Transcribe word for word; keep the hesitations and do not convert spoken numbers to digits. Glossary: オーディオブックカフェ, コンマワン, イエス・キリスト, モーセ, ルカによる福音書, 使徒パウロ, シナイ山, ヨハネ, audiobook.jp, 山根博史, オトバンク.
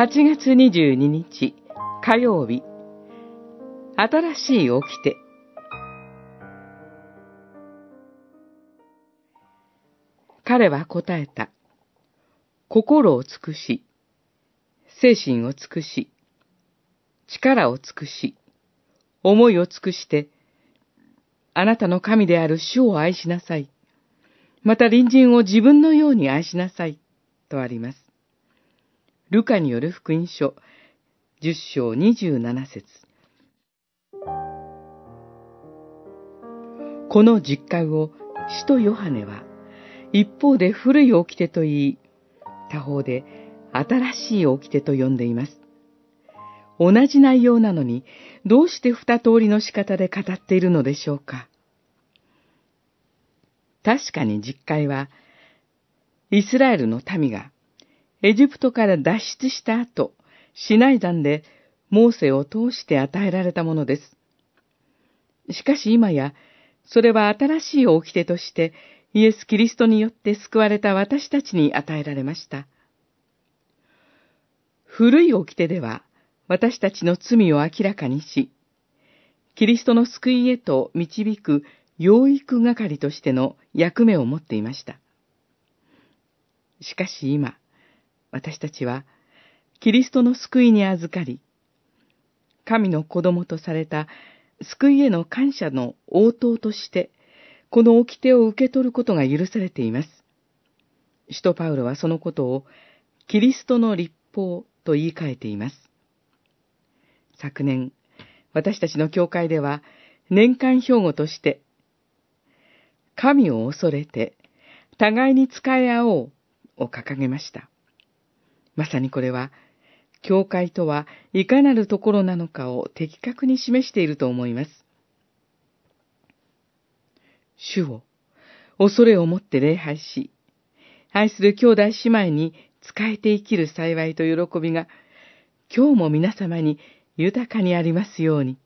はちがつにじゅうににち火曜日、新しい掟。彼は答えた。心を尽くし、精神を尽くし、力を尽くし、思いを尽くして、あなたの神である主を愛しなさい。また隣人を自分のように愛しなさい。とあります。ルカによる福音書、じゅっしょうにじゅうななせつ。この実感を、使徒ヨハネは、一方で古い掟と言い、他方で新しい掟と呼んでいます。同じ内容なのに、どうして二通りの仕方で語っているのでしょうか。確かに実会は、イスラエルの民がエジプトから脱出した後、シナイ山でモーセを通して与えられたものです。しかし今や、それは新しい掟として、イエス・キリストによって救われた私たちに与えられました。古い掟では私たちの罪を明らかにし、キリストの救いへと導く養育係としての役目を持っていました。しかし今、私たちはキリストの救いに預かり、神の子供とされた救いへの感謝の応答として、この掟を受け取ることが許されています。使徒パウロはそのことをキリストの律法と言い換えています。昨年、私たちの教会では年間標語として、神を恐れて互いに仕え合おうを掲げました。まさにこれは、教会とはいかなるところなのかを的確に示していると思います。主を、恐れをもって礼拝し、愛する兄弟姉妹に仕えて生きる幸いと喜びが、今日も皆様に豊かにありますように。